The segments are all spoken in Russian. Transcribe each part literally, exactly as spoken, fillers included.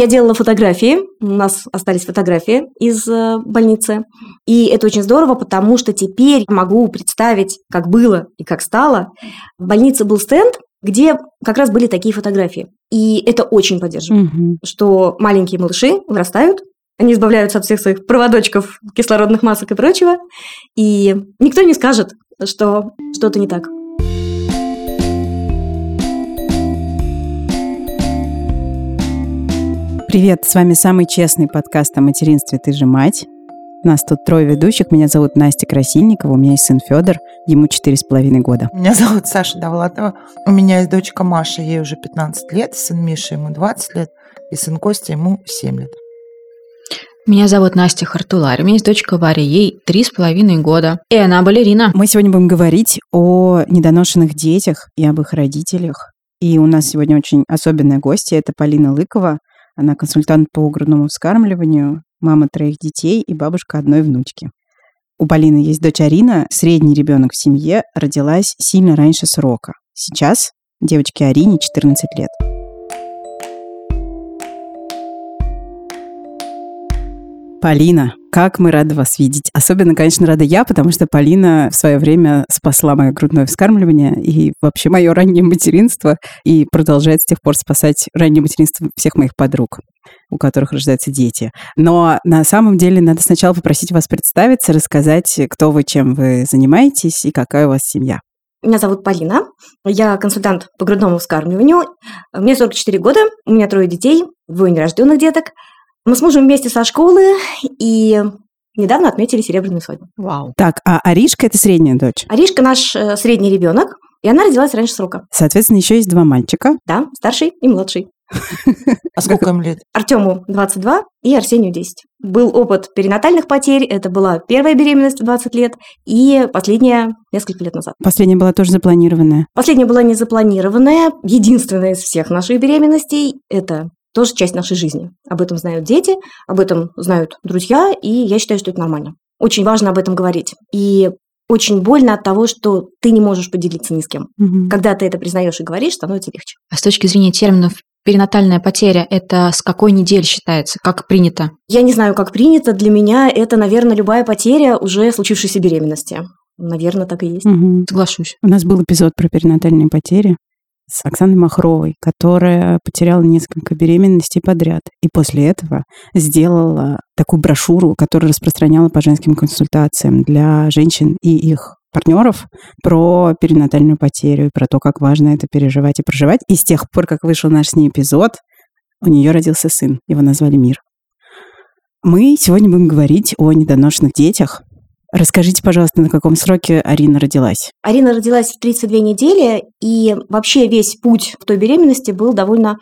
Я делала фотографии, у нас остались фотографии из больницы. И это очень здорово, потому что теперь могу представить, как было и как стало. В больнице был стенд, где как раз были такие фотографии. И это очень поддерживает, угу. что маленькие малыши вырастают, они избавляются от всех своих проводочков, кислородных масок и прочего. И никто не скажет, что что-то не так. Привет, с вами самый честный подкаст о материнстве «Ты же мать». Нас тут трое ведущих. Меня зовут Настя Красильникова, у меня есть сын Федор, ему четыре с половиной года. Меня зовут Саша Довлатова, у меня есть дочка Маша, ей уже пятнадцать лет, сын Миша, ему двадцать лет, и сын Костя, ему семь лет. Меня зовут Настя Хартулари, у меня есть дочка Варя, ей три с половиной года, и она балерина. Мы сегодня будем говорить о недоношенных детях и об их родителях. И у нас сегодня очень особенная гостья, это Полина Лыкова. Она консультант по грудному вскармливанию, мама троих детей и бабушка одной внучки. У Полины есть дочь Арина, средний ребенок в семье, родилась сильно раньше срока. Сейчас девочке Арине четырнадцать лет. Полина, как мы рады вас видеть. Особенно, конечно, рада я, потому что Полина в свое время спасла мое грудное вскармливание и вообще мое раннее материнство, и продолжает с тех пор спасать раннее материнство всех моих подруг, у которых рождаются дети. Но на самом деле надо сначала попросить вас представиться, рассказать, кто вы, чем вы занимаетесь и какая у вас семья. Меня зовут Полина, я консультант по грудному вскармливанию. Мне сорок четыре года, у меня трое детей, двое нерожденных деток. Мы с мужем вместе со школы и недавно отметили серебряную свадьбу. Вау. Так, а Аришка – это средняя дочь? Аришка – наш средний ребенок, и она родилась раньше срока. Соответственно, еще есть два мальчика. Да, старший и младший. А сколько им лет? Артему двадцать два и Арсению десять. Был опыт перинатальных потерь. Это была первая беременность в двадцать лет и последняя несколько лет назад. Последняя была тоже запланированная? Последняя была не запланированная. Единственная из всех наших беременностей – это... тоже часть нашей жизни. Об этом знают дети, об этом знают друзья, и я считаю, что это нормально. Очень важно об этом говорить. И очень больно от того, что ты не можешь поделиться ни с кем. Угу. Когда ты это признаешь и говоришь, становится легче. А с точки зрения терминов, перинатальная потеря – это с какой недели считается? Как принято? Я не знаю, как принято. Для меня это, наверное, любая потеря уже случившейся беременности. Наверное, так и есть. Угу. Соглашусь. У нас был эпизод про перинатальные потери с Оксаной Махровой, которая потеряла несколько беременностей подряд. И после этого сделала такую брошюру, которую распространяла по женским консультациям для женщин и их партнеров про перинатальную потерю, и про то, как важно это переживать и проживать. И с тех пор, как вышел наш с ней эпизод, у нее родился сын. Его назвали Мир. Мы сегодня будем говорить о недоношенных детях. Расскажите, пожалуйста, на каком сроке Арина родилась? Арина родилась в тридцать две недели, и вообще весь путь в той беременности был довольно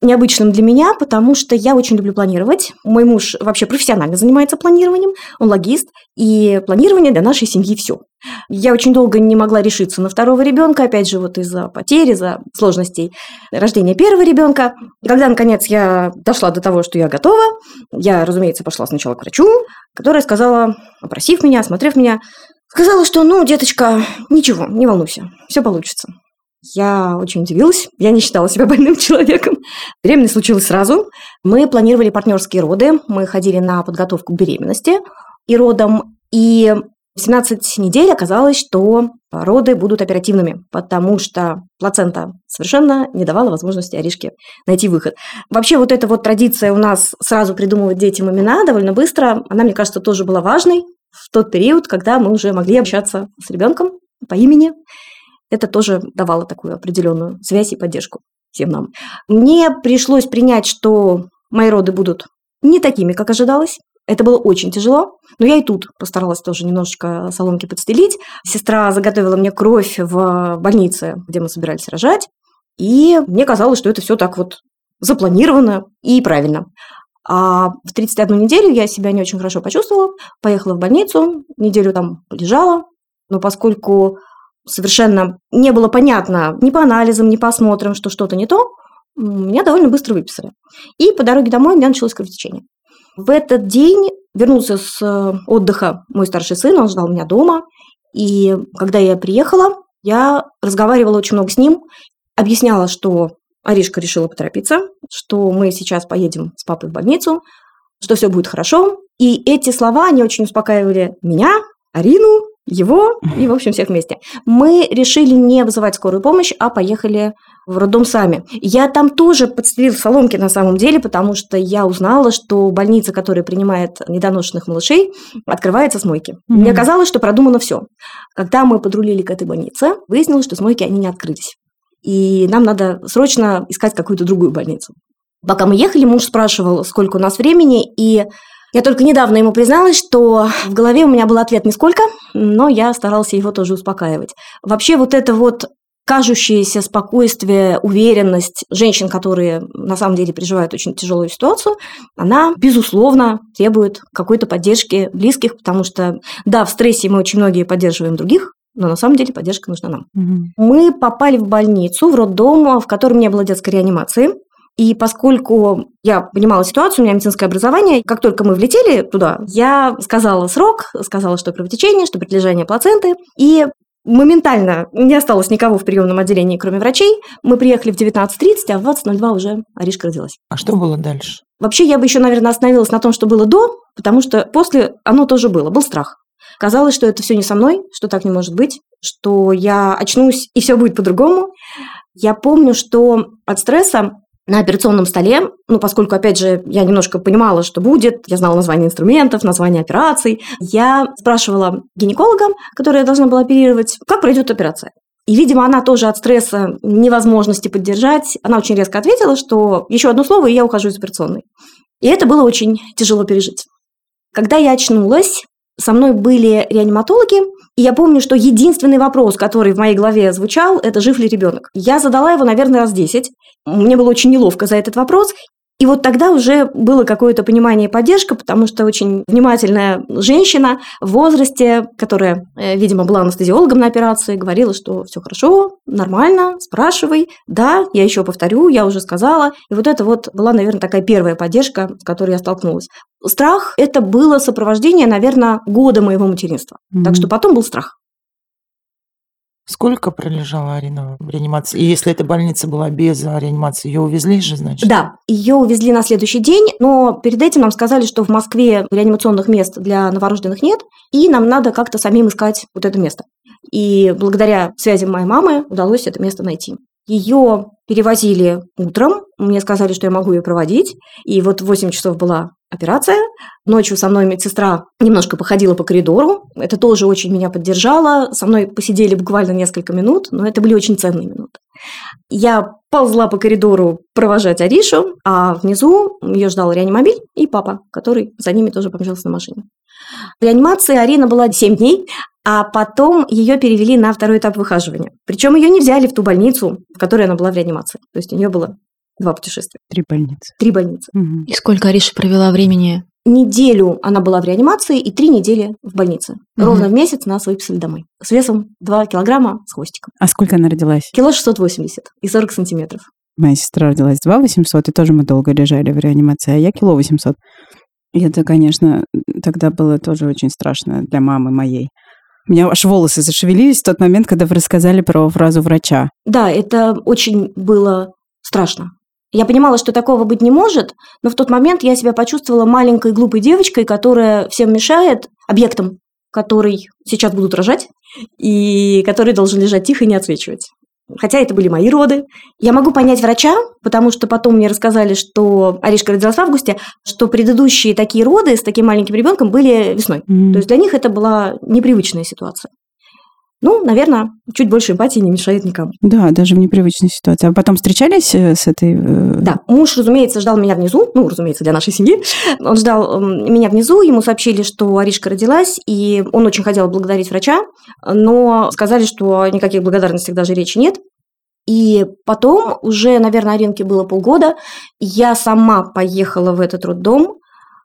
необычным для меня, потому что я очень люблю планировать. Мой муж вообще профессионально занимается планированием, он логист, и планирование для нашей семьи все. Я очень долго не могла решиться на второго ребенка, опять же, вот из-за потерь, из-за сложностей рождения первого ребенка. И когда, наконец, я дошла до того, что я готова, я, разумеется, пошла сначала к врачу, которая сказала, опросив меня, осмотрев меня, сказала, что, ну, деточка, ничего, не волнуйся, все получится. Я очень удивилась, я не считала себя больным человеком. Беременность случилась сразу. Мы планировали партнерские роды, мы ходили на подготовку к беременности и родам, и в семнадцать недель оказалось, что роды будут оперативными, потому что плацента совершенно не давала возможности Аришке найти выход. Вообще вот эта вот традиция у нас сразу придумывать детям имена довольно быстро, она, мне кажется, тоже была важной в тот период, когда мы уже могли общаться с ребенком по имени. Это тоже давало такую определенную связь и поддержку всем нам. Мне пришлось принять, что мои роды будут не такими, как ожидалось. Это было очень тяжело, но я и тут постаралась тоже немножечко соломки подстелить. Сестра заготовила мне кровь в больнице, где мы собирались рожать, и мне казалось, что это все так вот запланировано и правильно. А в тридцать одну неделю я себя не очень хорошо почувствовала, поехала в больницу, неделю там полежала, но поскольку совершенно не было понятно ни по анализам, ни по осмотрам, что что-то не то, меня довольно быстро выписали. И по дороге домой у меня началось кровотечение. В этот день вернулся с отдыха мой старший сын, он ждал меня дома. И когда я приехала, я разговаривала очень много с ним, объясняла, что Аришка решила поторопиться, что мы сейчас поедем с папой в больницу, что все будет хорошо. И эти слова, они очень успокаивали меня, Арину, его и, в общем, всех вместе. Мы решили не вызывать скорую помощь, а поехали в роддом сами. Я там тоже подстелил соломки на самом деле, потому что я узнала, что больница, которая принимает недоношенных малышей, открывается с мойки. Mm-hmm. Мне казалось, что продумано все. Когда мы подрулили к этой больнице, выяснилось, что с мойки они не открылись. И нам надо срочно искать какую-то другую больницу. Пока мы ехали, муж спрашивал, сколько у нас времени, и... Я только недавно ему призналась, что в голове у меня был ответ «нисколько», но я старался его тоже успокаивать. Вообще вот это вот кажущееся спокойствие, уверенность женщин, которые на самом деле переживают очень тяжелую ситуацию, она, безусловно, требует какой-то поддержки близких, потому что, да, в стрессе мы очень многие поддерживаем других, но на самом деле поддержка нужна нам. Угу. Мы попали в больницу, в роддом, в котором не было детской реанимации. И поскольку я понимала ситуацию, у меня медицинское образование, как только мы влетели туда, я сказала срок, сказала, что кровотечение, что предлежание плаценты, и моментально не осталось никого в приемном отделении, кроме врачей. Мы приехали в девятнадцать тридцать, а в двадцать ноль два уже Аришка родилась. А что было дальше? Вообще, я бы еще, наверное, остановилась на том, что было до, потому что после оно тоже было, был страх. Казалось, что это все не со мной, что так не может быть, что я очнусь, и все будет по-другому. Я помню, что от стресса на операционном столе, ну, поскольку, опять же, я немножко понимала, что будет, я знала название инструментов, название операций, я спрашивала гинеколога, которая должна была оперировать, как пройдет операция. И, видимо, она тоже от стресса, невозможности поддержать, она очень резко ответила, что еще одно слово, и я ухожу из операционной. И это было очень тяжело пережить. Когда я очнулась, со мной были реаниматологи, и я помню, что единственный вопрос, который в моей голове звучал, это «жив ли ребенок?». Я задала его, наверное, раз десять. Мне было очень неловко за этот вопрос. И вот тогда уже было какое-то понимание и поддержка, потому что очень внимательная женщина в возрасте, которая, видимо, была анестезиологом на операции, говорила, что все хорошо, нормально, спрашивай. Да, я еще повторю, я уже сказала. И вот это вот была, наверное, такая первая поддержка, с которой я столкнулась. Страх – это было сопровождение, наверное, года моего материнства. Mm-hmm. Так что потом был страх. Сколько пролежала Арина в реанимации? И если эта больница была без реанимации, ее увезли же, значит? Да, ее увезли на следующий день, но перед этим нам сказали, что в Москве реанимационных мест для новорожденных нет, и нам надо как-то самим искать вот это место. И благодаря связям моей мамы удалось это место найти. Ее перевозили утром, мне сказали, что я могу ее проводить, и вот в восемь часов была операция. Ночью со мной медсестра немножко походила по коридору. Это тоже очень меня поддержало. Со мной посидели буквально несколько минут, но это были очень ценные минуты. Я ползла по коридору провожать Аришу, а внизу ее ждал реанимобиль и папа, который за ними тоже помчался на машине. В реанимации Арина была семь дней, а потом ее перевели на второй этап выхаживания. Причем ее не взяли в ту больницу, в которой она была в реанимации. То есть у нее было Два путешествия. Три больницы. Три больницы. Угу. И сколько Ариша провела времени? Неделю она была в реанимации и три недели в больнице. Угу. Ровно в месяц нас выписали домой. С весом два килограмма с хвостиком. А сколько она родилась? Кило шестьсот восемьдесят и сорок сантиметров. Моя сестра родилась два восемьсот, и тоже мы долго лежали в реанимации, а я кило восемьсот. И это, конечно, тогда было тоже очень страшно для мамы моей. У меня аж волосы зашевелились в тот момент, когда вы рассказали про фразу врача. Да, это очень было страшно. Я понимала, что такого быть не может, но в тот момент я себя почувствовала маленькой глупой девочкой, которая всем мешает, объектом, который сейчас будут рожать, и который должен лежать тихо и не отсвечивать. Хотя это были мои роды. Я могу понять врача, потому что потом мне рассказали, что Аришка родилась в августе, что предыдущие такие роды с таким маленьким ребенком были весной. Mm-hmm. То есть для них это была непривычная ситуация. Ну, наверное, чуть больше эмпатии не мешает никому. Да, даже в непривычной ситуации. А потом встречались с этой... Да, муж, разумеется, ждал меня внизу. Ну, разумеется, для нашей семьи. Он ждал меня внизу, ему сообщили, что Аришка родилась, и он очень хотел благодарить врача, но сказали, что никаких благодарностей даже речи нет. И потом, уже, наверное, Аринке было полгода, я сама поехала в этот роддом.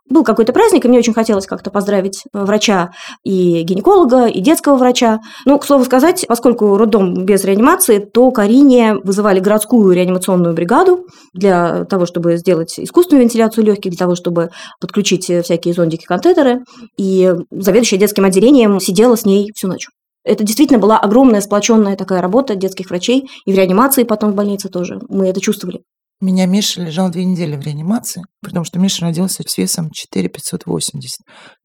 Был какой-то праздник, и мне очень хотелось как-то поздравить врача и гинеколога, и детского врача. Ну, к слову сказать, поскольку роддом без реанимации, то к Арине вызывали городскую реанимационную бригаду для того, чтобы сделать искусственную вентиляцию легких, для того, чтобы подключить всякие зондики, катетеры. И заведующая детским отделением сидела с ней всю ночь. Это действительно была огромная сплоченная такая работа детских врачей, и в реанимации потом в больнице тоже. Мы это чувствовали. У меня Миша лежал две недели в реанимации, потому что Миша родился с весом четыре тысячи пятьсот восемьдесят.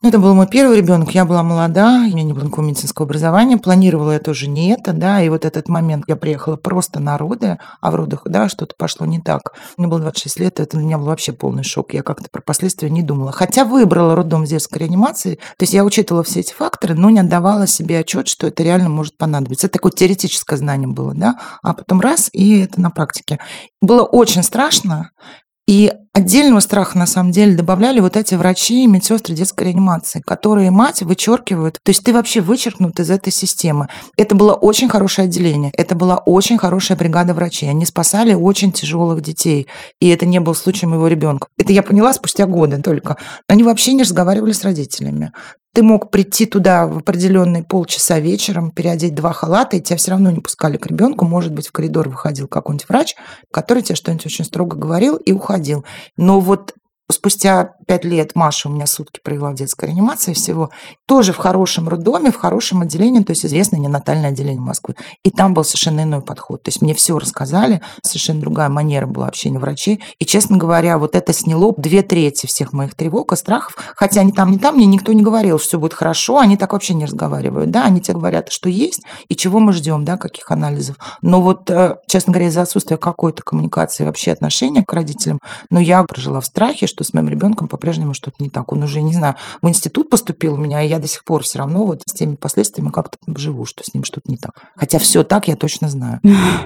Ну, это был мой первый ребенок. Я была молода, у меня не было никакого медицинского образования. Планировала я тоже не это, да, и вот этот момент, я приехала просто на роды, а в родах, да, что-то пошло не так. Мне было двадцать шесть лет, это для меня был вообще полный шок. Я как-то про последствия не думала. Хотя выбрала роддом с детской реанимации, то есть я учитывала все эти факторы, но не отдавала себе отчет, что это реально может понадобиться. Это такое теоретическое знание было, да, а потом раз, и это на практике. Было очень страшно, и отдельного страха, на самом деле, добавляли вот эти врачи и медсестры детской реанимации, которые мать вычеркивают. То есть ты вообще вычеркнут из этой системы. Это было очень хорошее отделение, это была очень хорошая бригада врачей. Они спасали очень тяжелых детей, и это не был случай моего ребенка. Это я поняла спустя годы только. Они вообще не разговаривали с родителями. Ты мог прийти туда в определенные полчаса вечером, переодеть два халата, и тебя все равно не пускали к ребенку. Может быть, в коридор выходил какой-нибудь врач, который тебе что-нибудь очень строго говорил и уходил. Но вот спустя пять лет Маша у меня сутки провела в детской реанимации всего, тоже в хорошем роддоме, в хорошем отделении, то есть известное неонатальное отделение Москвы. И там был совершенно иной подход. То есть мне все рассказали, совершенно другая манера была общения врачей. И, честно говоря, вот это сняло две трети всех моих тревог и страхов. Хотя ни там, ни там мне никто не говорил, что все будет хорошо, они так вообще не разговаривают. Да, они тебе говорят, что есть и чего мы ждем, да, каких анализов. Но вот, честно говоря, из-за отсутствия какой-то коммуникации вообще отношения к родителям, но я прожила в страхе, что с моим ребенком по-прежнему что-то не так. Он уже, не знаю, в институт поступил у меня, и я до сих пор все равно вот с теми последствиями как-то живу, что с ним что-то не так. Хотя все так я точно знаю.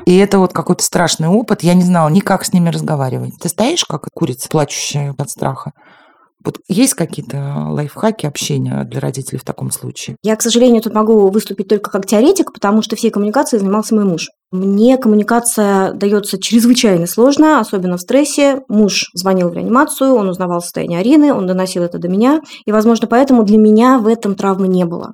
И это вот какой-то страшный опыт. Я не знала никак с ними разговаривать. Ты стоишь, как курица, плачущая от страха. Вот есть какие-то лайфхаки общения для родителей в таком случае? Я, к сожалению, тут могу выступить только как теоретик, потому что всей коммуникацией занимался мой муж. Мне коммуникация дается чрезвычайно сложно, особенно в стрессе. Муж звонил в реанимацию, он узнавал состояние Арины, он доносил это до меня, и, возможно, поэтому для меня в этом травмы не было.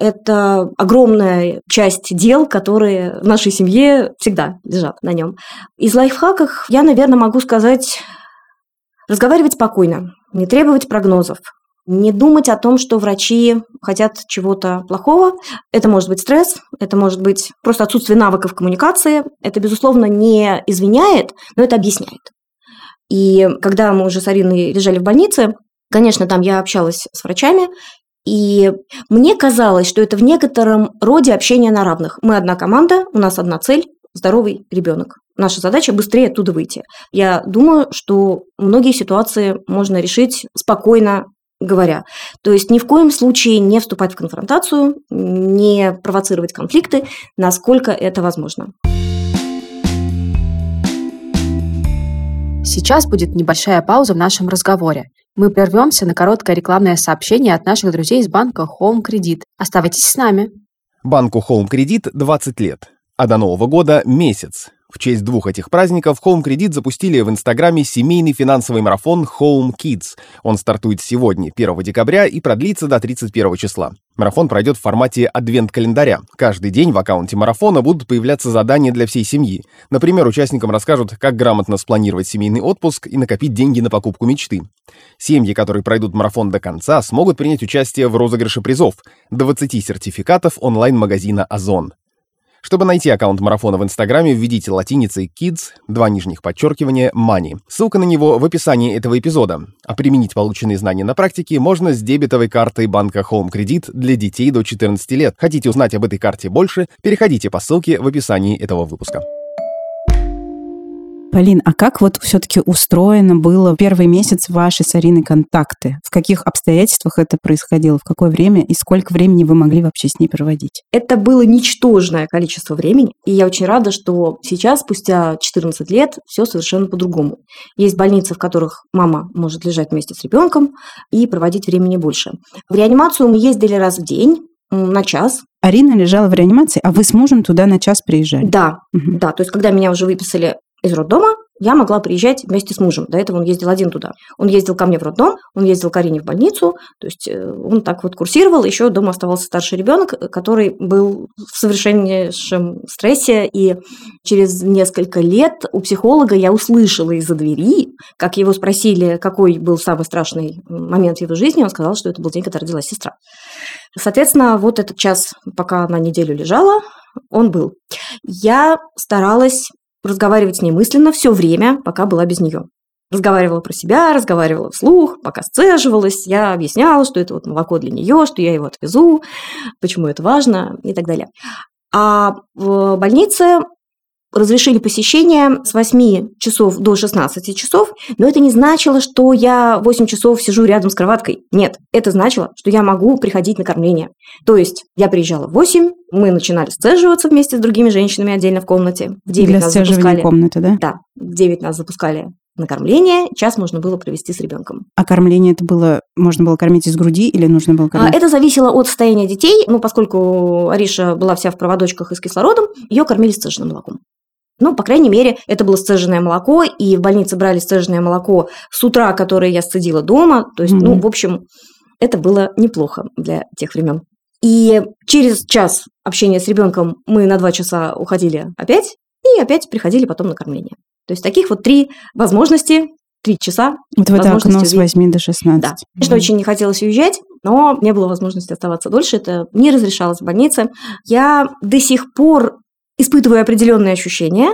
Это огромная часть дел, которые в нашей семье всегда лежат на нем. Из лайфхаков я, наверное, могу сказать... Разговаривать спокойно, не требовать прогнозов, не думать о том, что врачи хотят чего-то плохого. Это может быть стресс, это может быть просто отсутствие навыков коммуникации. Это, безусловно, не извиняет, но это объясняет. И когда мы уже с Ариной лежали в больнице, конечно, там я общалась с врачами, и мне казалось, что это в некотором роде общение на равных. Мы одна команда, у нас одна цель – здоровый ребенок. Наша задача – быстрее оттуда выйти. Я думаю, что многие ситуации можно решить спокойно говоря. То есть ни в коем случае не вступать в конфронтацию, не провоцировать конфликты, насколько это возможно. Сейчас будет небольшая пауза в нашем разговоре. Мы прервемся на короткое рекламное сообщение от наших друзей из банка Хоум Кредит. Оставайтесь с нами. Банку Хоум Кредит двадцать лет, а до Нового года месяц. В честь двух этих праздников Хоум Кредит запустили в Инстаграме семейный финансовый марафон Хоум кидс. Он стартует сегодня, первого декабря, и продлится до тридцать первого числа. Марафон пройдет в формате адвент-календаря. Каждый день в аккаунте марафона будут появляться задания для всей семьи. Например, участникам расскажут, как грамотно спланировать семейный отпуск и накопить деньги на покупку мечты. Семьи, которые пройдут марафон до конца, смогут принять участие в розыгрыше призов – двадцати сертификатов онлайн-магазина «Озон». Чтобы найти аккаунт марафона в Инстаграме, введите латиницей «kids», два нижних подчеркивания «money». Ссылка на него в описании этого эпизода. А применить полученные знания на практике можно с дебетовой картой банка Home Credit для детей до четырнадцати лет. Хотите узнать об этой карте больше? Переходите по ссылке в описании этого выпуска. Полин, а как вот все-таки устроено было первый месяц вашей с Ариной контакты? В каких обстоятельствах это происходило? В какое время и сколько времени вы могли вообще с ней проводить? Это было ничтожное количество времени. И я очень рада, что сейчас, спустя четырнадцать лет, все совершенно по-другому. Есть больницы, в которых мама может лежать вместе с ребенком и проводить времени больше. В реанимацию мы ездили раз в день, на час. Арина лежала в реанимации, а вы с мужем туда на час приезжали? Да, угу. да. То есть, когда меня уже выписали из роддома, я могла приезжать вместе с мужем. До этого он ездил один туда. Он ездил ко мне в роддом, он ездил к Арине в больницу. То есть он так вот курсировал. Еще дома оставался старший ребенок, который был в совершеннейшем стрессе. И через несколько лет у психолога я услышала из-за двери, как его спросили, какой был самый страшный момент в его жизни. Он сказал, что это был день, когда родилась сестра. Соответственно, вот этот час, пока она неделю лежала, он был. Я старалась разговаривать с ней мысленно все время, пока была без нее. Разговаривала про себя, разговаривала вслух, пока сцеживалась. Я объясняла, что это вот молоко для нее, что я его отвезу, почему это важно и так далее. А в больнице разрешили посещение с восьми часов до шестнадцати часов, но это не значило, что я восемь часов сижу рядом с кроваткой. Нет, это значило, что я могу приходить на кормление. То есть я приезжала в восемь, мы начинали сцеживаться вместе с другими женщинами отдельно в комнате. В девять нас запускали. Комнаты, да? Да, в девять нас запускали на кормление, час можно было провести с ребенком. А кормление это было, можно было кормить из груди или нужно было кормить? Это зависело от состояния детей, но поскольку Ариша была вся в проводочках и с кислородом, ее кормили сцеженным молоком. Ну, по крайней мере, это было сцеженное молоко, и в больнице брали сцеженное молоко с утра, которое я сцедила дома. То есть, mm-hmm. ну, в общем, это было неплохо для тех времен. И через час общения с ребенком мы на два часа уходили опять, и опять приходили потом на кормление. То есть, таких вот три возможности, три часа. Вот в это окно с восьми до шестнадцати. Да. Конечно, mm-hmm. очень не хотелось уезжать, но не было возможности оставаться дольше. Это не разрешалось в больнице. Я до сих пор испытываю определенные ощущения,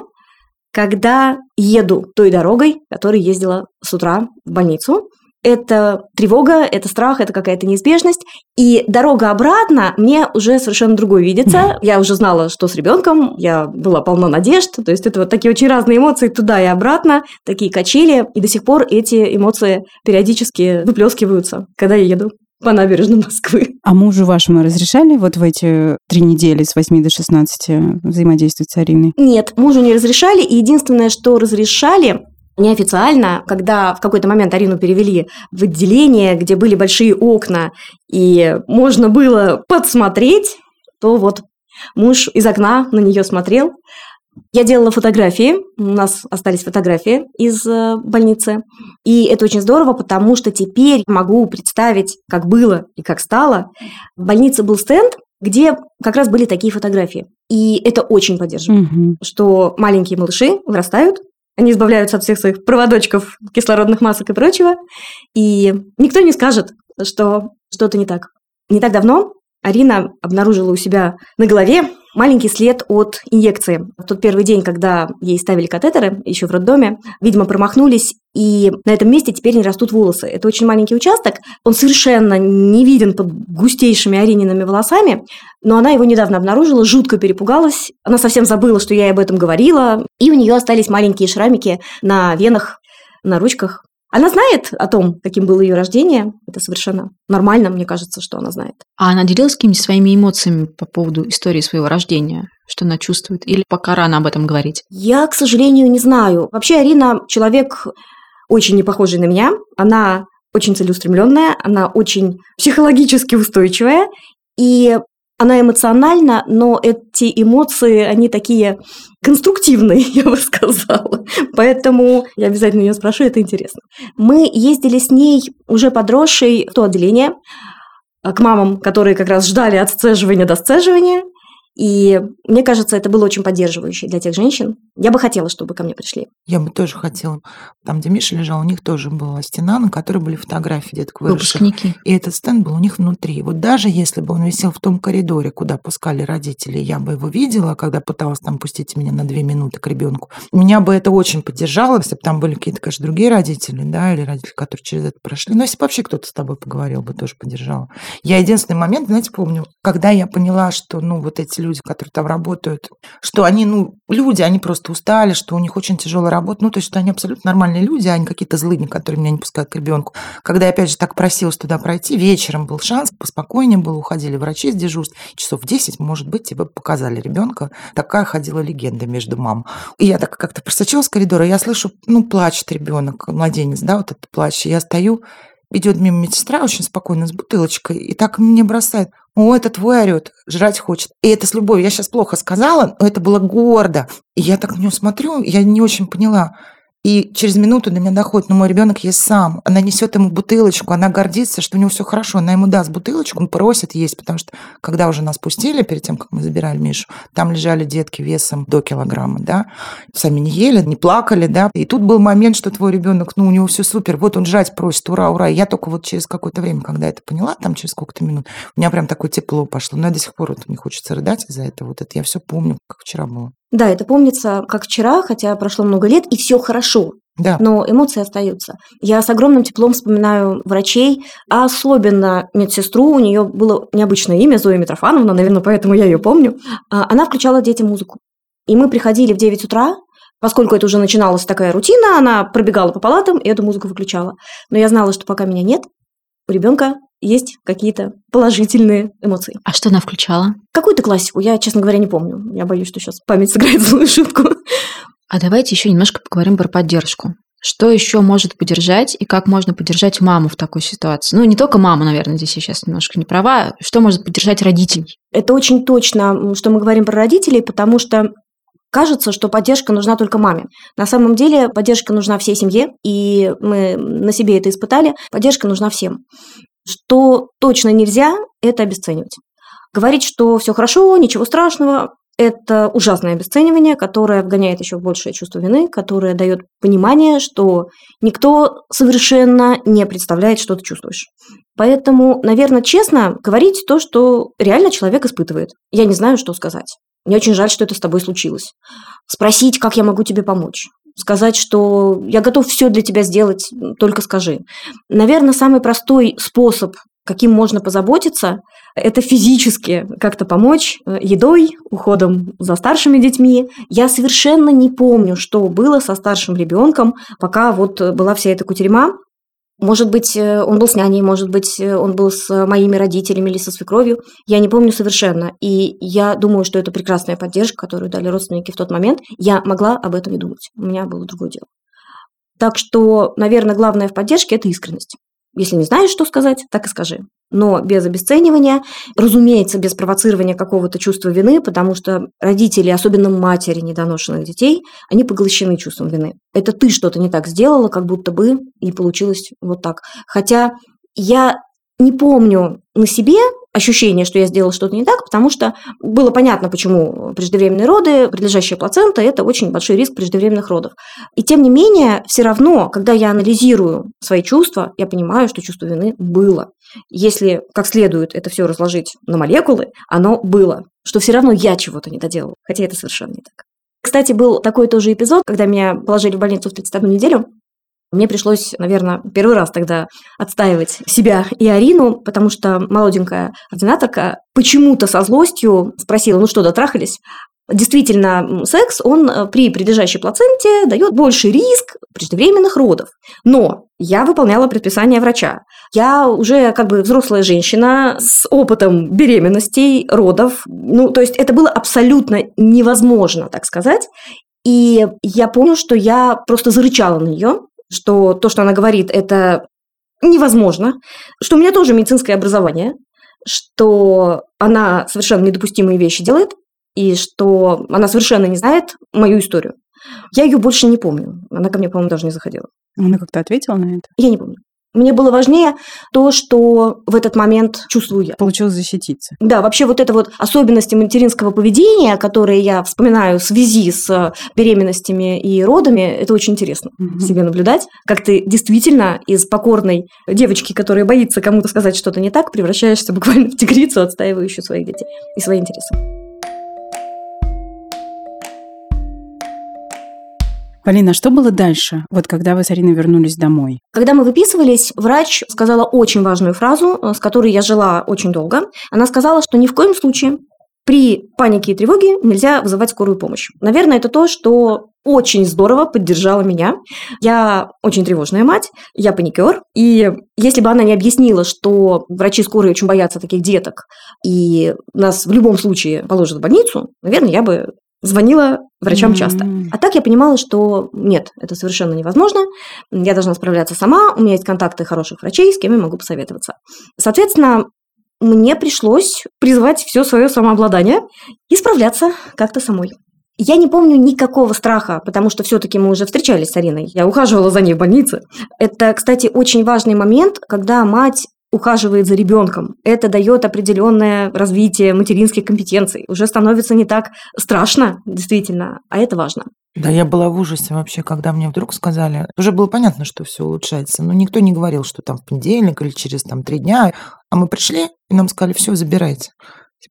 когда еду той дорогой, которой ездила с утра в больницу. Это тревога, это страх, это какая-то неизбежность. И дорога обратно мне уже совершенно другой видится. Я уже знала, что с ребенком, я была полна надежд. То есть это вот такие очень разные эмоции туда и обратно, такие качели. И до сих пор эти эмоции периодически выплескиваются, когда я еду по набережной Москвы. А мужу вашему разрешали вот в эти три недели с восьми до шестнадцати взаимодействовать с Ариной? Нет, мужу не разрешали. И единственное, что разрешали неофициально, когда в какой-то момент Арину перевели в отделение, где были большие окна, и можно было подсмотреть, то вот муж из окна на нее смотрел. Я делала фотографии, у нас остались фотографии из больницы, и это очень здорово, потому что теперь могу представить, как было и как стало. В больнице был стенд, где как раз были такие фотографии, и это очень поддерживает, угу. что маленькие малыши вырастают, они избавляются от всех своих проводочков, кислородных масок и прочего, и никто не скажет, что что-то не так. Не так давно Арина обнаружила у себя на голове маленький след от инъекции. В тот первый день, когда ей ставили катетеры, еще в роддоме, видимо, промахнулись, и на этом месте теперь не растут волосы. Это очень маленький участок, он совершенно не виден под густейшими Арининными волосами, но она его недавно обнаружила, жутко перепугалась, она совсем забыла, что я ей об этом говорила, и у нее остались маленькие шрамики на венах, на ручках. Она знает о том, каким было ее рождение. Это совершенно нормально, мне кажется, что она знает. А она делилась какими-то своими эмоциями по поводу истории своего рождения? Что она чувствует? Или пока рано об этом говорить? Я, к сожалению, не знаю. Вообще, Арина человек очень не похожий на меня. Она очень целеустремленная, она очень психологически устойчивая. И она эмоциональна, но эти эмоции, они такие конструктивные, я бы сказала. Поэтому я обязательно ее спрошу, это интересно. Мы ездили с ней уже подросшей в то отделение, к мамам, которые как раз ждали от сцеживания до сцеживания. И мне кажется, это было очень поддерживающе для тех женщин. Я бы хотела, чтобы ко мне пришли. Я бы тоже хотела. Там, где Миша лежал, у них тоже была стена, на которой были фотографии деток выросших. Выпускники. И этот стенд был у них внутри. Вот даже если бы он висел в том коридоре, куда пускали родители, я бы его видела, когда пыталась там пустить меня на две минуты к ребенку. Меня бы это очень поддержало, если бы там были какие-то, конечно, другие родители, да, или родители, которые через это прошли. Но если бы вообще кто-то с тобой поговорил, бы тоже поддержала. Я единственный момент, знаете, помню, когда я поняла, что, ну, вот эти люди, которые там работают, что они, ну, люди, они просто устали, что у них очень тяжелая работа, ну, то есть, что они абсолютно нормальные люди, а не какие-то злыдни, которые меня не пускают к ребенку. Когда я, опять же, так просилась туда пройти, вечером был шанс, поспокойнее было, уходили врачи с дежурств, часов в десять, может быть, тебе показали ребенка. Такая ходила легенда между мам. И я так как-то просочилась с коридора, я слышу, ну, плачет ребенок, младенец, да, вот этот плач, и я стою, идет мимо медсестра очень спокойно с бутылочкой, и так мне бросает: «О, это твой орет, жрать хочет». И это с любовью. Я сейчас плохо сказала, но это было гордо. И я так на нее смотрю, я не очень поняла, И через минуту до меня доходит, ну, мой ребенок ест сам. Она несет ему бутылочку, она гордится, что у него все хорошо. Она ему даст бутылочку, он просит есть, потому что когда уже нас пустили, перед тем, как мы забирали Мишу, там лежали детки весом до килограмма, да, сами не ели, не плакали, да. И тут был момент, что твой ребенок, ну, у него все супер, вот он жрать просит, ура, ура. И я только вот через какое-то время, когда это поняла, там через сколько-то минут, у меня прям такое тепло пошло. Но я до сих пор вот, мне хочется рыдать из-за этого. Вот это я все помню, как вчера было. Да, это помнится как вчера, хотя прошло много лет, и все хорошо. Да. Но эмоции остаются. Я с огромным теплом вспоминаю врачей, а особенно медсестру. У нее было необычное имя, Зоя Митрофановна, наверное, поэтому я ее помню. Она включала детям музыку. И мы приходили в девять утра, поскольку это уже начиналась такая рутина, она пробегала по палатам и эту музыку выключала. Но я знала, что пока меня нет, у ребенка есть какие-то положительные эмоции. А что она включала? Какую-то классику, я, честно говоря, не помню. Я боюсь, что сейчас память сыграет злую шутку. А давайте еще немножко поговорим про поддержку. Что еще может поддержать и как можно поддержать маму в такой ситуации? Ну, не только маму, наверное, здесь я сейчас немножко не права. Что может поддержать родителей? Это очень точно, что мы говорим про родителей, потому что кажется, что поддержка нужна только маме. На самом деле поддержка нужна всей семье, и мы на себе это испытали. Поддержка нужна всем. Что точно нельзя, это обесценивать. Говорить, что все хорошо, ничего страшного, это ужасное обесценивание, которое вгоняет еще в большее чувство вины, которое дает понимание, что никто совершенно не представляет, что ты чувствуешь. Поэтому, наверное, честно говорить то, что реально человек испытывает. Я не знаю, что сказать. Мне очень жаль, что это с тобой случилось. Спросить, как я могу тебе помочь. Сказать, что я готов все для тебя сделать, только скажи. Наверное, самый простой способ, каким можно позаботиться, это физически как-то помочь едой, уходом за старшими детьми. Я совершенно не помню, что было со старшим ребенком, пока вот была вся эта кутерьма. Может быть, он был с няней, может быть, он был с моими родителями или со свекровью. Я не помню совершенно. И я думаю, что это прекрасная поддержка, которую дали родственники в тот момент. Я могла об этом не думать. У меня было другое дело. Так что, наверное, главное в поддержке – это искренность. Если не знаешь, что сказать, так и скажи. Но без обесценивания, разумеется, без провоцирования какого-то чувства вины, потому что родители, особенно матери недоношенных детей, они поглощены чувством вины. Это ты что-то не так сделала, как будто бы, и получилось вот так. Хотя я не помню на себе ощущение, что я сделала что-то не так, потому что было понятно, почему преждевременные роды, предлежащая плацента – это очень большой риск преждевременных родов. И тем не менее, все равно, когда я анализирую свои чувства, я понимаю, что чувство вины было. Если как следует это все разложить на молекулы, оно было. Что все равно я чего-то не доделала, хотя это совершенно не так. Кстати, был такой тоже эпизод, когда меня положили в больницу в тридцать одну неделю. Мне пришлось, наверное, первый раз тогда отстаивать себя и Арину, потому что молоденькая ординаторка почему-то со злостью спросила, ну что, дотрахались? Действительно, секс, он при предлежащей плаценте дает больший риск преждевременных родов. Но я выполняла предписание врача. Я уже как бы взрослая женщина с опытом беременностей, родов. Ну, то есть это было абсолютно невозможно, так сказать. И я помню, что я просто зарычала на нее, что то, что она говорит, это невозможно, что у меня тоже медицинское образование, что она совершенно недопустимые вещи делает, и что она совершенно не знает мою историю. Я ее больше не помню. Она ко мне, по-моему, даже не заходила. Она как-то ответила на это? Я не помню. Мне было важнее то, что в этот момент чувствую я. Получилось защититься. Да, вообще вот это вот особенности материнского поведения, которые я вспоминаю в связи с беременностями и родами, это очень интересно угу. себе наблюдать, как ты действительно из покорной девочки, которая боится кому-то сказать что-то не так, превращаешься буквально в тигрицу, отстаивающую своих детей и свои интересы. Полина, что было дальше, вот когда вы с Ариной вернулись домой? Когда мы выписывались, врач сказала очень важную фразу, с которой я жила очень долго. Она сказала, что ни в коем случае при панике и тревоге нельзя вызывать скорую помощь. Наверное, это то, что очень здорово поддержало меня. Я очень тревожная мать, я паникер. И если бы она не объяснила, что врачи скорой очень боятся таких деток, и нас в любом случае положат в больницу, наверное, я бы... звонила врачам часто. А так я понимала, что нет, это совершенно невозможно. Я должна справляться сама. У меня есть контакты хороших врачей, с кем я могу посоветоваться. Соответственно, мне пришлось призвать все свое самообладание и справляться как-то самой. Я не помню никакого страха, потому что все-таки мы уже встречались с Ариной. Я ухаживала за ней в больнице. Это, кстати, очень важный момент, когда мать ухаживает за ребенком. Это дает определенное развитие материнских компетенций. Уже становится не так страшно, действительно, а это важно. Да, я была в ужасе вообще, когда мне вдруг сказали, уже было понятно, что все улучшается, но никто не говорил, что там в понедельник или через там три дня. А мы пришли, и нам сказали, все, забирайте.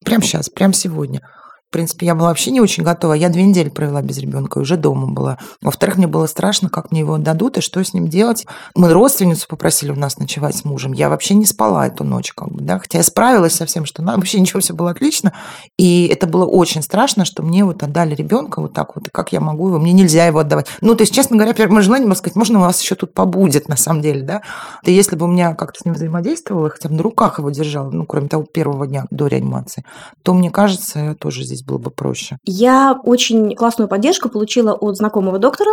Прямо сейчас, прямо сегодня. В принципе, я была вообще не очень готова. Я две недели провела без ребенка, уже дома была. Во-вторых, мне было страшно, как мне его отдадут и что с ним делать. Мы родственницу попросили у нас ночевать с мужем. Я вообще не спала эту ночь, как бы, да, хотя я справилась со всем, что нам вообще ничего, все было отлично. И это было очень страшно, что мне вот отдали ребенка вот так вот, и как я могу его, мне нельзя его отдавать. Ну, то есть, честно говоря, первое желание было сказать, можно у вас еще тут побудет, на самом деле, да. Да если бы у меня как-то с ним взаимодействовала, хотя бы на руках его держала, ну, кроме того, первого дня до реанимации, то, мне кажется, я тоже здесь было бы проще. Я очень классную поддержку получила от знакомого доктора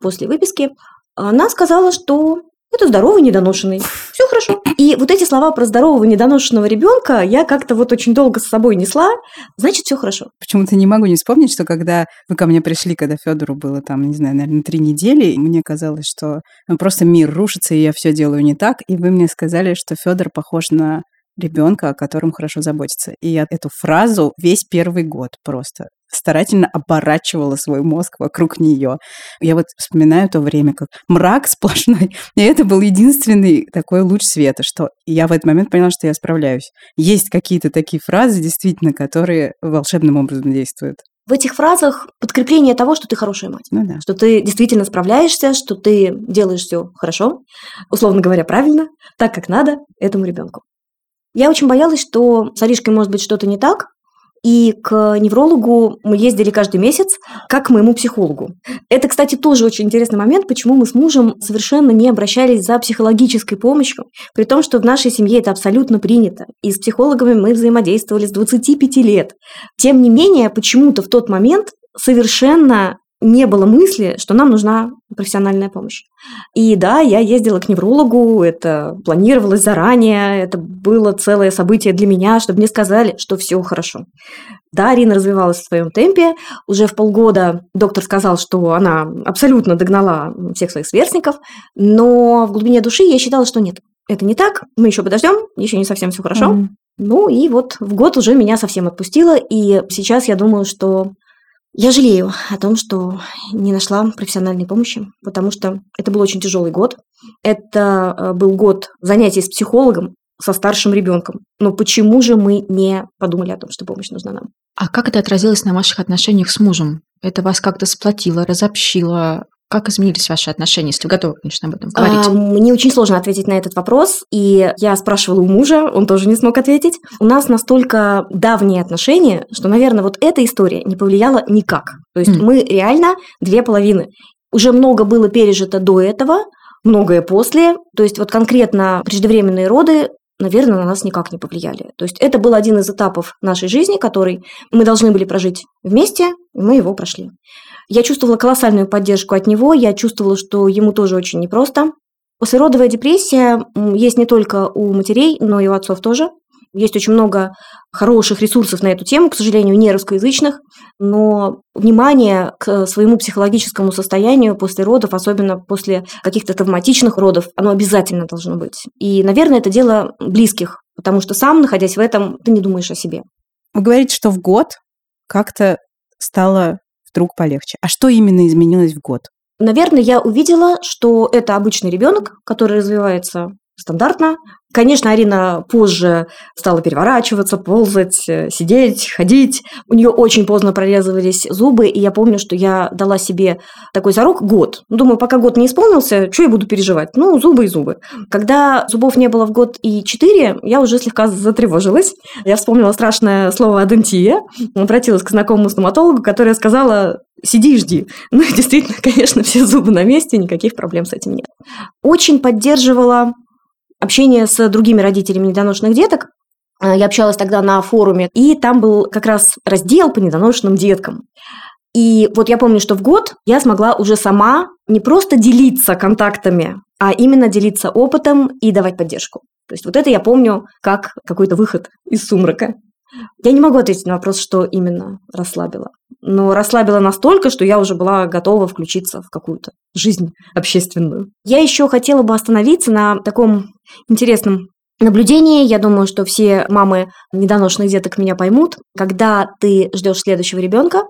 после выписки. Она сказала, что это здоровый недоношенный, все хорошо. И вот эти слова про здорового недоношенного ребенка я как-то вот очень долго с собой несла, значит, все хорошо. Почему-то не могу не вспомнить, что когда вы ко мне пришли, когда Федору было там, не знаю, наверное, три недели, мне казалось, что ну, просто мир рушится, и я все делаю не так, и вы мне сказали, что Федор похож на ребенка, о котором хорошо заботиться. И я эту фразу весь первый год просто старательно оборачивала свой мозг вокруг нее. Я вот вспоминаю то время, как мрак сплошной. И это был единственный такой луч света, что я в этот момент поняла, что я справляюсь. Есть какие-то такие фразы, действительно, которые волшебным образом действуют. В этих фразах подкрепление того, что ты хорошая мать, ну, да. Что ты действительно справляешься, что ты делаешь все хорошо, условно говоря, правильно, так, как надо этому ребенку. Я очень боялась, что с Аришкой может быть что-то не так, и к неврологу мы ездили каждый месяц, как к моему психологу. Это, кстати, тоже очень интересный момент, почему мы с мужем совершенно не обращались за психологической помощью, при том, что в нашей семье это абсолютно принято. И с психологами мы взаимодействовали с двадцати пяти лет. Тем не менее, почему-то в тот момент совершенно не было мысли, что нам нужна профессиональная помощь. И да, я ездила к неврологу, это планировалось заранее, это было целое событие для меня, чтобы мне сказали, что все хорошо. Да, Арина развивалась в своем темпе, уже в полгода доктор сказал, что она абсолютно догнала всех своих сверстников, но в глубине души я считала, что нет, это не так, мы еще подождем, еще не совсем все хорошо. Mm-hmm. Ну и вот в год уже меня совсем отпустило, и сейчас я думаю, что я жалею о том, что не нашла профессиональной помощи, потому что это был очень тяжелый год. Это был год занятий с психологом, со старшим ребенком. Но почему же мы не подумали о том, что помощь нужна нам? А как это отразилось на ваших отношениях с мужем? Это вас как-то сплотило, разобщило? Как изменились ваши отношения, если вы готовы, конечно, об этом говорить? А, мне очень сложно ответить на этот вопрос. И я спрашивала у мужа, он тоже не смог ответить. У нас настолько давние отношения, что, наверное, вот эта история не повлияла никак. То есть mm. мы реально две половины. Уже много было пережито до этого, многое после. То есть вот конкретно преждевременные роды, наверное, на нас никак не повлияли. То есть это был один из этапов нашей жизни, который мы должны были прожить вместе, и мы его прошли. Я чувствовала колоссальную поддержку от него, я чувствовала, что ему тоже очень непросто. Послеродовая депрессия есть не только у матерей, но и у отцов тоже. Есть очень много хороших ресурсов на эту тему, к сожалению, не русскоязычных, но внимание к своему психологическому состоянию после родов, особенно после каких-то травматичных родов, оно обязательно должно быть. И, наверное, это дело близких, потому что сам, находясь в этом, ты не думаешь о себе. Вы говорите, что в год как-то стало вдруг полегче. А что именно изменилось в год? Наверное, я увидела, что это обычный ребенок, который развивается стандартно. Конечно, Арина позже стала переворачиваться, ползать, сидеть, ходить. У нее очень поздно прорезывались зубы, и я помню, что я дала себе такой зарок год. Думаю, пока год не исполнился, что я буду переживать? Ну, зубы и зубы. Когда зубов не было в год и четыре, я уже слегка затревожилась. Я вспомнила страшное слово «адентия». Обратилась к знакомому стоматологу, которая сказала: «Сиди и жди». Ну, действительно, конечно, все зубы на месте, никаких проблем с этим нет. Очень поддерживала общение с другими родителями недоношенных деток. Я общалась тогда на форуме, и там был как раз раздел по недоношенным деткам. И вот я помню, что в год я смогла уже сама не просто делиться контактами, а именно делиться опытом и давать поддержку. То есть вот это я помню как какой-то выход из сумрака. Я не могу ответить на вопрос, что именно расслабило. но расслабила настолько, что я уже была готова включиться в какую-то жизнь общественную. Я еще хотела бы остановиться на таком интересном наблюдении. Я думаю, что все мамы недоношенных деток меня поймут. Когда ты ждешь следующего ребенка,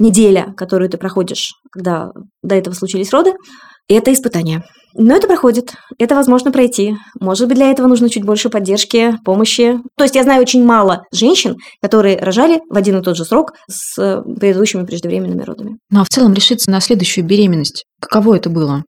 неделя, которую ты проходишь, когда до этого случились роды, это испытание. Но это проходит, это возможно пройти. Может быть, для этого нужно чуть больше поддержки, помощи. То есть я знаю очень мало женщин, которые рожали в один и тот же срок с предыдущими преждевременными родами. Ну а в целом решиться на следующую беременность, каково это было?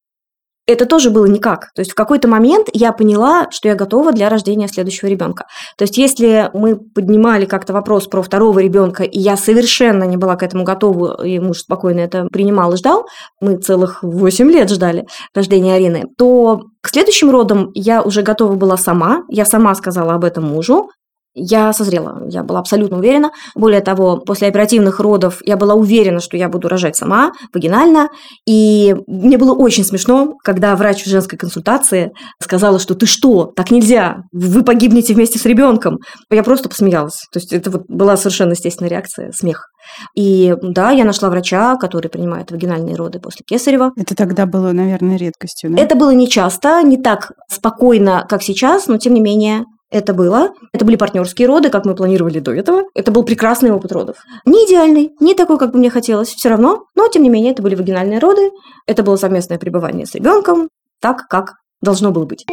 Это тоже было никак. То есть в какой-то момент я поняла, что я готова для рождения следующего ребенка. То есть если мы поднимали как-то вопрос про второго ребенка, и я совершенно не была к этому готова, и муж спокойно это принимал и ждал, мы целых восемь лет ждали рождения Арины, то к следующим родам я уже готова была сама, я сама сказала об этом мужу. Я созрела, я была абсолютно уверена. Более того, после оперативных родов я была уверена, что я буду рожать сама, вагинально. И мне было очень смешно, когда врач в женской консультации сказала, что ты что, так нельзя, вы погибнете вместе с ребенком. Я просто посмеялась. То есть это вот была совершенно естественная реакция, смех. И да, я нашла врача, который принимает вагинальные роды после кесарева. Это тогда было, наверное, редкостью, да? Это было нечасто, не так спокойно, как сейчас, но тем не менее... Это было. Это были партнерские роды, как мы планировали до этого. Это был прекрасный опыт родов. Не идеальный, не такой, как бы мне хотелось, все равно. Но, тем не менее, это были вагинальные роды. Это было совместное пребывание с ребенком, так, как должно было быть.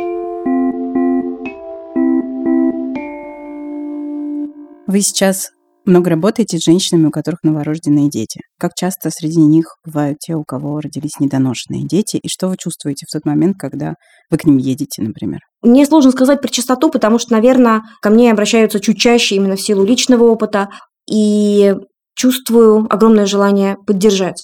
Вы сейчас много работаете с женщинами, у которых новорожденные дети. Как часто среди них бывают те, у кого родились недоношенные дети? И что вы чувствуете в тот момент, когда вы к ним едете, например? Мне сложно сказать про частоту, потому что, наверное, ко мне обращаются чуть чаще именно в силу личного опыта. И чувствую огромное желание поддержать.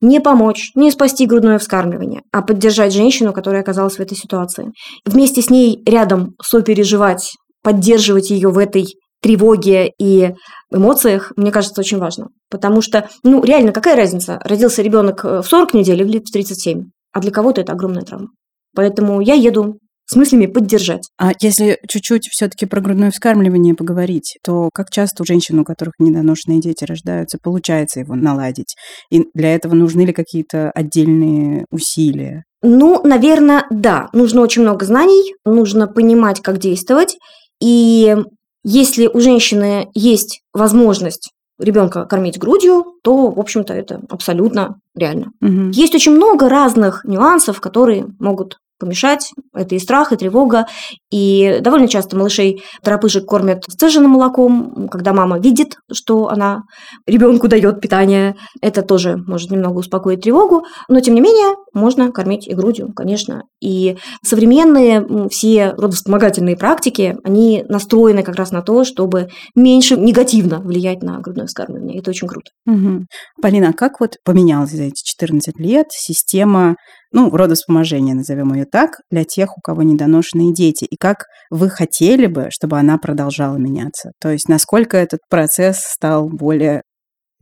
Не помочь, не спасти грудное вскармливание, а поддержать женщину, которая оказалась в этой ситуации. Вместе с ней рядом сопереживать, поддерживать ее в этой тревоге и эмоциях, мне кажется, очень важно. Потому что, ну, реально, какая разница, родился ребенок в сорок недель или в тридцать семь? А для кого-то это огромная травма. Поэтому я еду с мыслями поддержать. А если чуть-чуть все-таки про грудное вскармливание поговорить, то как часто у женщин, у которых недоношенные дети рождаются, получается его наладить? И для этого нужны ли какие-то отдельные усилия? Ну, наверное, да. Нужно очень много знаний, нужно понимать, как действовать. И... Если у женщины есть возможность ребенка кормить грудью, то, в общем-то, это абсолютно реально. Угу. Есть очень много разных нюансов, которые могут помешать. Это и страх, и тревога. И довольно часто малышей торопыжек кормят сцеженным молоком, когда мама видит, что она ребенку дает питание. Это тоже может немного успокоить тревогу. Но, тем не менее, можно кормить и грудью, конечно. И современные все родовспомогательные практики, они настроены как раз на то, чтобы меньше негативно влиять на грудное вскармливание. Это очень круто. Угу. Полина, как вот поменялась за эти четырнадцать лет система, ну, родовспоможения, назовем ее так, для тех, у кого недоношенные дети, и как вы хотели бы, чтобы она продолжала меняться? То есть насколько этот процесс стал более...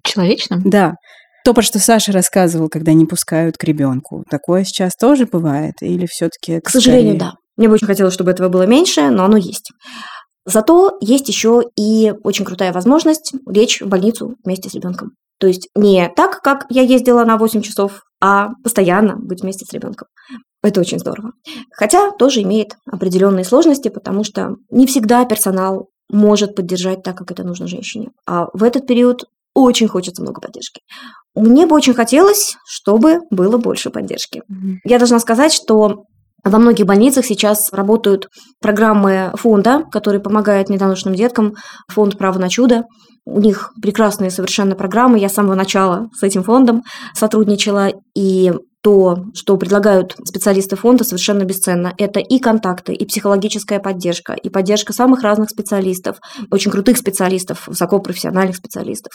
человечным? Да. То, про что Саша рассказывал, когда не пускают к ребенку, такое сейчас тоже бывает? Или все-таки... К сожалению, скорее... да. Мне бы очень хотелось, чтобы этого было меньше, но оно есть. Зато есть еще и очень крутая возможность лечь в больницу вместе с ребенком. То есть не так, как я ездила на восемь часов, а постоянно быть вместе с ребенком. Это очень здорово. Хотя тоже имеет определенные сложности, потому что не всегда персонал может поддержать так, как это нужно женщине. А в этот период очень хочется много поддержки. Мне бы очень хотелось, чтобы было больше поддержки. Я должна сказать, что во многих больницах сейчас работают программы фонда, который помогает недоношенным деткам, фонд «Право на чудо». У них прекрасные совершенно программы. Я с самого начала с этим фондом сотрудничала. И то, что предлагают специалисты фонда, совершенно бесценно. Это и контакты, и психологическая поддержка, и поддержка самых разных специалистов, очень крутых специалистов, высокопрофессиональных специалистов.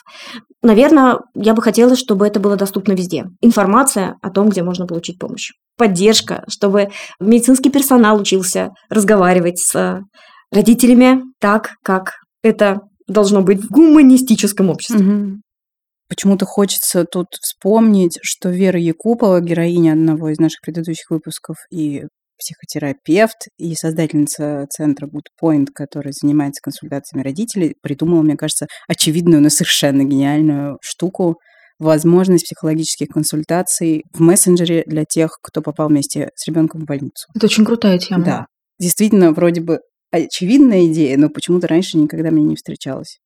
Наверное, я бы хотела, чтобы это было доступно везде. Информация о том, где можно получить помощь. Поддержка, чтобы медицинский персонал учился разговаривать с родителями так, как это должно быть в гуманистическом обществе. Угу. Почему-то хочется тут вспомнить, что Вера Якупова, героиня одного из наших предыдущих выпусков, и психотерапевт, и создательница центра Good Point, который занимается консультациями родителей, придумала, мне кажется, очевидную, но совершенно гениальную штуку возможность психологических консультаций в мессенджере для тех, кто попал вместе с ребенком в больницу. Это очень крутая тема. Да. Действительно, вроде бы очевидная идея, но почему-то раньше никогда мне не встречалась.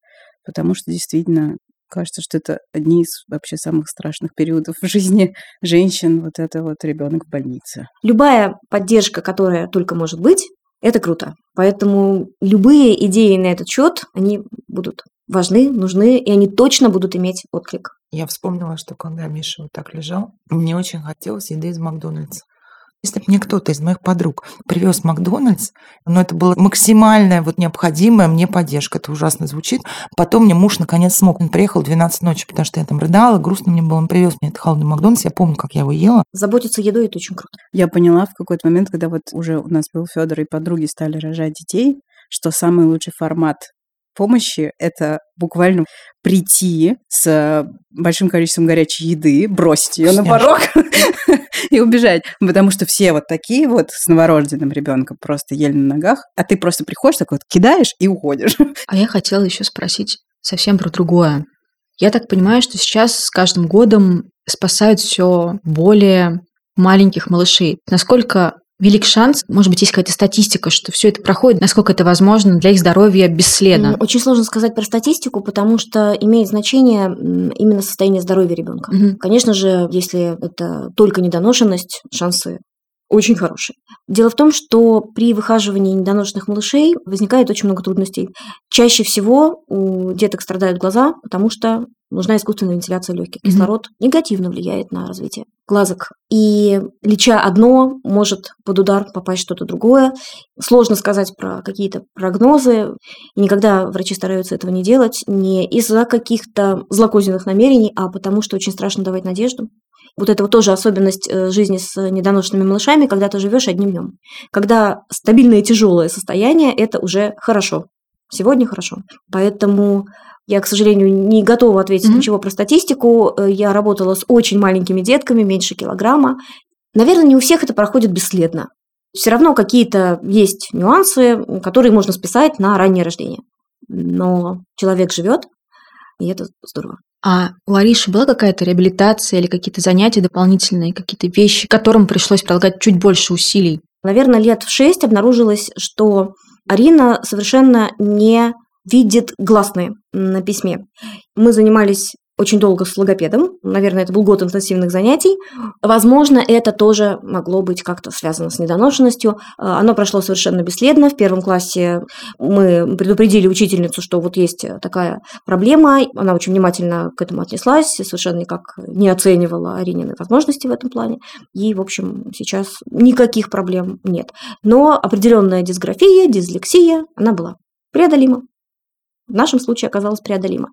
Потому что действительно кажется, что это одни из вообще самых страшных периодов в жизни женщин, вот это вот ребенок в больнице. Любая поддержка, которая только может быть, это круто. Поэтому любые идеи на этот счет, они будут важны, нужны, и они точно будут иметь отклик. Я вспомнила, что когда Миша вот так лежал, мне очень хотелось еды из Макдональдса. Если бы мне кто-то из моих подруг привез Макдональдс, но это была максимальная вот необходимая мне поддержка. Это ужасно звучит. Потом мне муж наконец смог. Он приехал в двенадцать ночи, потому что я там рыдала, грустно мне было. Он привез мне этот холодный Макдональдс, я помню, как я его ела. Заботиться едой – это очень круто. Я поняла в какой-то момент, когда вот уже у нас был Федор и подруги стали рожать детей, что самый лучший формат помощи – это буквально прийти с большим количеством горячей еды, бросить ее на порог и убежать. Потому что все вот такие вот с новорожденным ребенком просто еле на ногах, а ты просто приходишь, так вот кидаешь и уходишь. А я хотела еще спросить совсем про другое. Я так понимаю, что сейчас с каждым годом спасают все более маленьких малышей. Насколько велик шанс, может быть, есть какая-то статистика, что все это проходит, насколько это возможно для их здоровья бесследно? Очень сложно сказать про статистику, потому что имеет значение именно состояние здоровья ребенка. Угу. Конечно же, если это только недоношенность, шансы очень хорошие. Дело в том, что при выхаживании недоношенных малышей возникает очень много трудностей. Чаще всего у деток страдают глаза, потому что нужна искусственная вентиляция легких. Mm-hmm. Кислород негативно влияет на развитие глазок. И леча одно, может под удар попасть что-то другое. Сложно сказать про какие-то прогнозы. И никогда врачи стараются этого не делать не из-за каких-то злокозненных намерений, а потому что очень страшно давать надежду. Вот это вот тоже особенность жизни с недоношенными малышами, когда ты живешь одним днем. Когда стабильное тяжелое состояние, это уже хорошо. Сегодня хорошо. Поэтому я, к сожалению, не готова ответить mm-hmm. ничего про статистику. Я работала с очень маленькими детками, меньше килограмма. Наверное, не у всех это проходит бесследно. Все равно какие-то есть нюансы, которые можно списать на раннее рождение. Но человек живет, и это здорово. А у Ариши была какая-то реабилитация или какие-то занятия дополнительные, какие-то вещи, которым пришлось прилагать чуть больше усилий? Наверное, лет в шесть обнаружилось, что Арина совершенно не видит гласные на письме. Мы занимались очень долго с логопедом. Наверное, это был год интенсивных занятий. Возможно, это тоже могло быть как-то связано с недоношенностью. Оно прошло совершенно бесследно. В первом классе мы предупредили учительницу, что вот есть такая проблема. Она очень внимательно к этому отнеслась, совершенно никак не оценивала Аринины возможности в этом плане. И, в общем, сейчас никаких проблем нет. Но определенная дисграфия, дислексия, она была преодолима. В нашем случае оказалось преодолимо.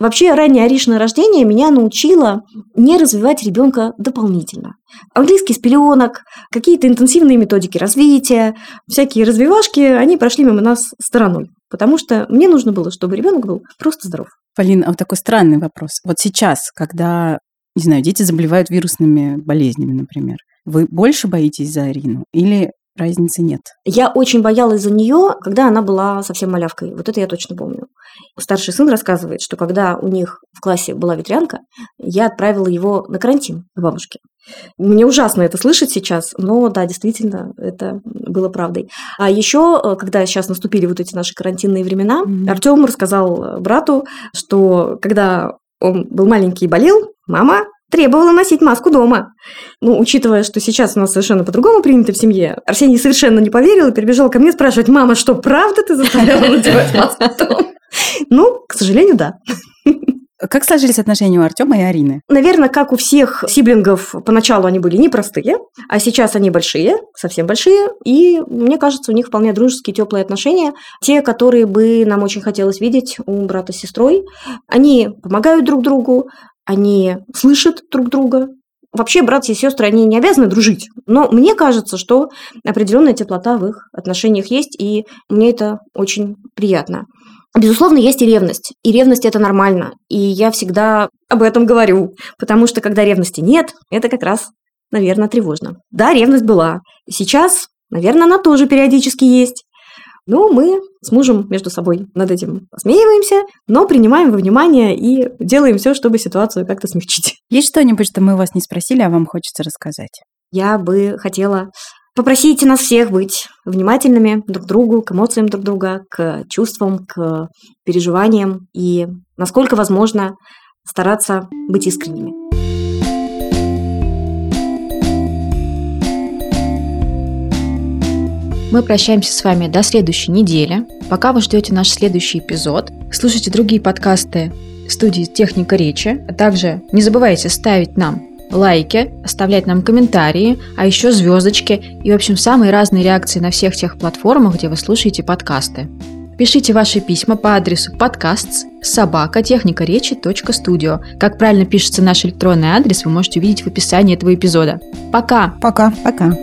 Вообще, раннее Аришино рождение меня научило не развивать ребенка дополнительно. Английский с пеленок, какие-то интенсивные методики развития, всякие развивашки, они прошли мимо нас стороной, потому что мне нужно было, чтобы ребенок был просто здоров. Полин, а вот такой странный вопрос. Вот сейчас, когда, не знаю, дети заболевают вирусными болезнями, например, вы больше боитесь за Арину или... разницы нет? Я очень боялась за нее, когда она была совсем малявкой. Вот это я точно помню. Старший сын рассказывает, что когда у них в классе была ветрянка, я отправила его на карантин к бабушке. Мне ужасно это слышать сейчас, но да, действительно, это было правдой. А еще, когда сейчас наступили вот эти наши карантинные времена, mm-hmm. Артем рассказал брату, что когда он был маленький и болел, мама требовала носить маску дома. Ну, учитывая, что сейчас у нас совершенно по-другому принято в семье, Арсений совершенно не поверил и перебежал ко мне спрашивать: мама, что, правда ты заставляла надевать маску дома? Ну, к сожалению, да. Как сложились отношения у Артема и Арины? Наверное, как у всех сиблингов, поначалу они были непростые, а сейчас они большие, совсем большие, и, мне кажется, у них вполне дружеские, теплые отношения, те, которые бы нам очень хотелось видеть у брата с сестрой. Они помогают друг другу, они слышат друг друга. Вообще, братья и сестры, они не обязаны дружить. Но мне кажется, что определенная теплота в их отношениях есть, и мне это очень приятно. Безусловно, есть и ревность. И ревность – это нормально. И я всегда об этом говорю. Потому что, когда ревности нет, это как раз, наверное, тревожно. Да, ревность была. Сейчас, наверное, она тоже периодически есть. Но мы с мужем между собой над этим посмеиваемся, но принимаем во внимание и делаем все, чтобы ситуацию как-то смягчить. Есть что-нибудь, что мы вас не спросили, а вам хочется рассказать? Я бы хотела попросить нас всех быть внимательными друг к другу, к эмоциям друг друга, к чувствам, к переживаниям и, насколько возможно, стараться быть искренними. Мы прощаемся с вами до следующей недели. Пока вы ждете наш следующий эпизод, слушайте другие подкасты студии «Техника речи». А также не забывайте ставить нам лайки, оставлять нам комментарии, а еще звездочки и, в общем, самые разные реакции на всех тех платформах, где вы слушаете подкасты. Пишите ваши письма по адресу подкастс собака техника речи точка студио. Как правильно пишется наш электронный адрес, вы можете увидеть в описании этого эпизода. Пока! Пока! Пока!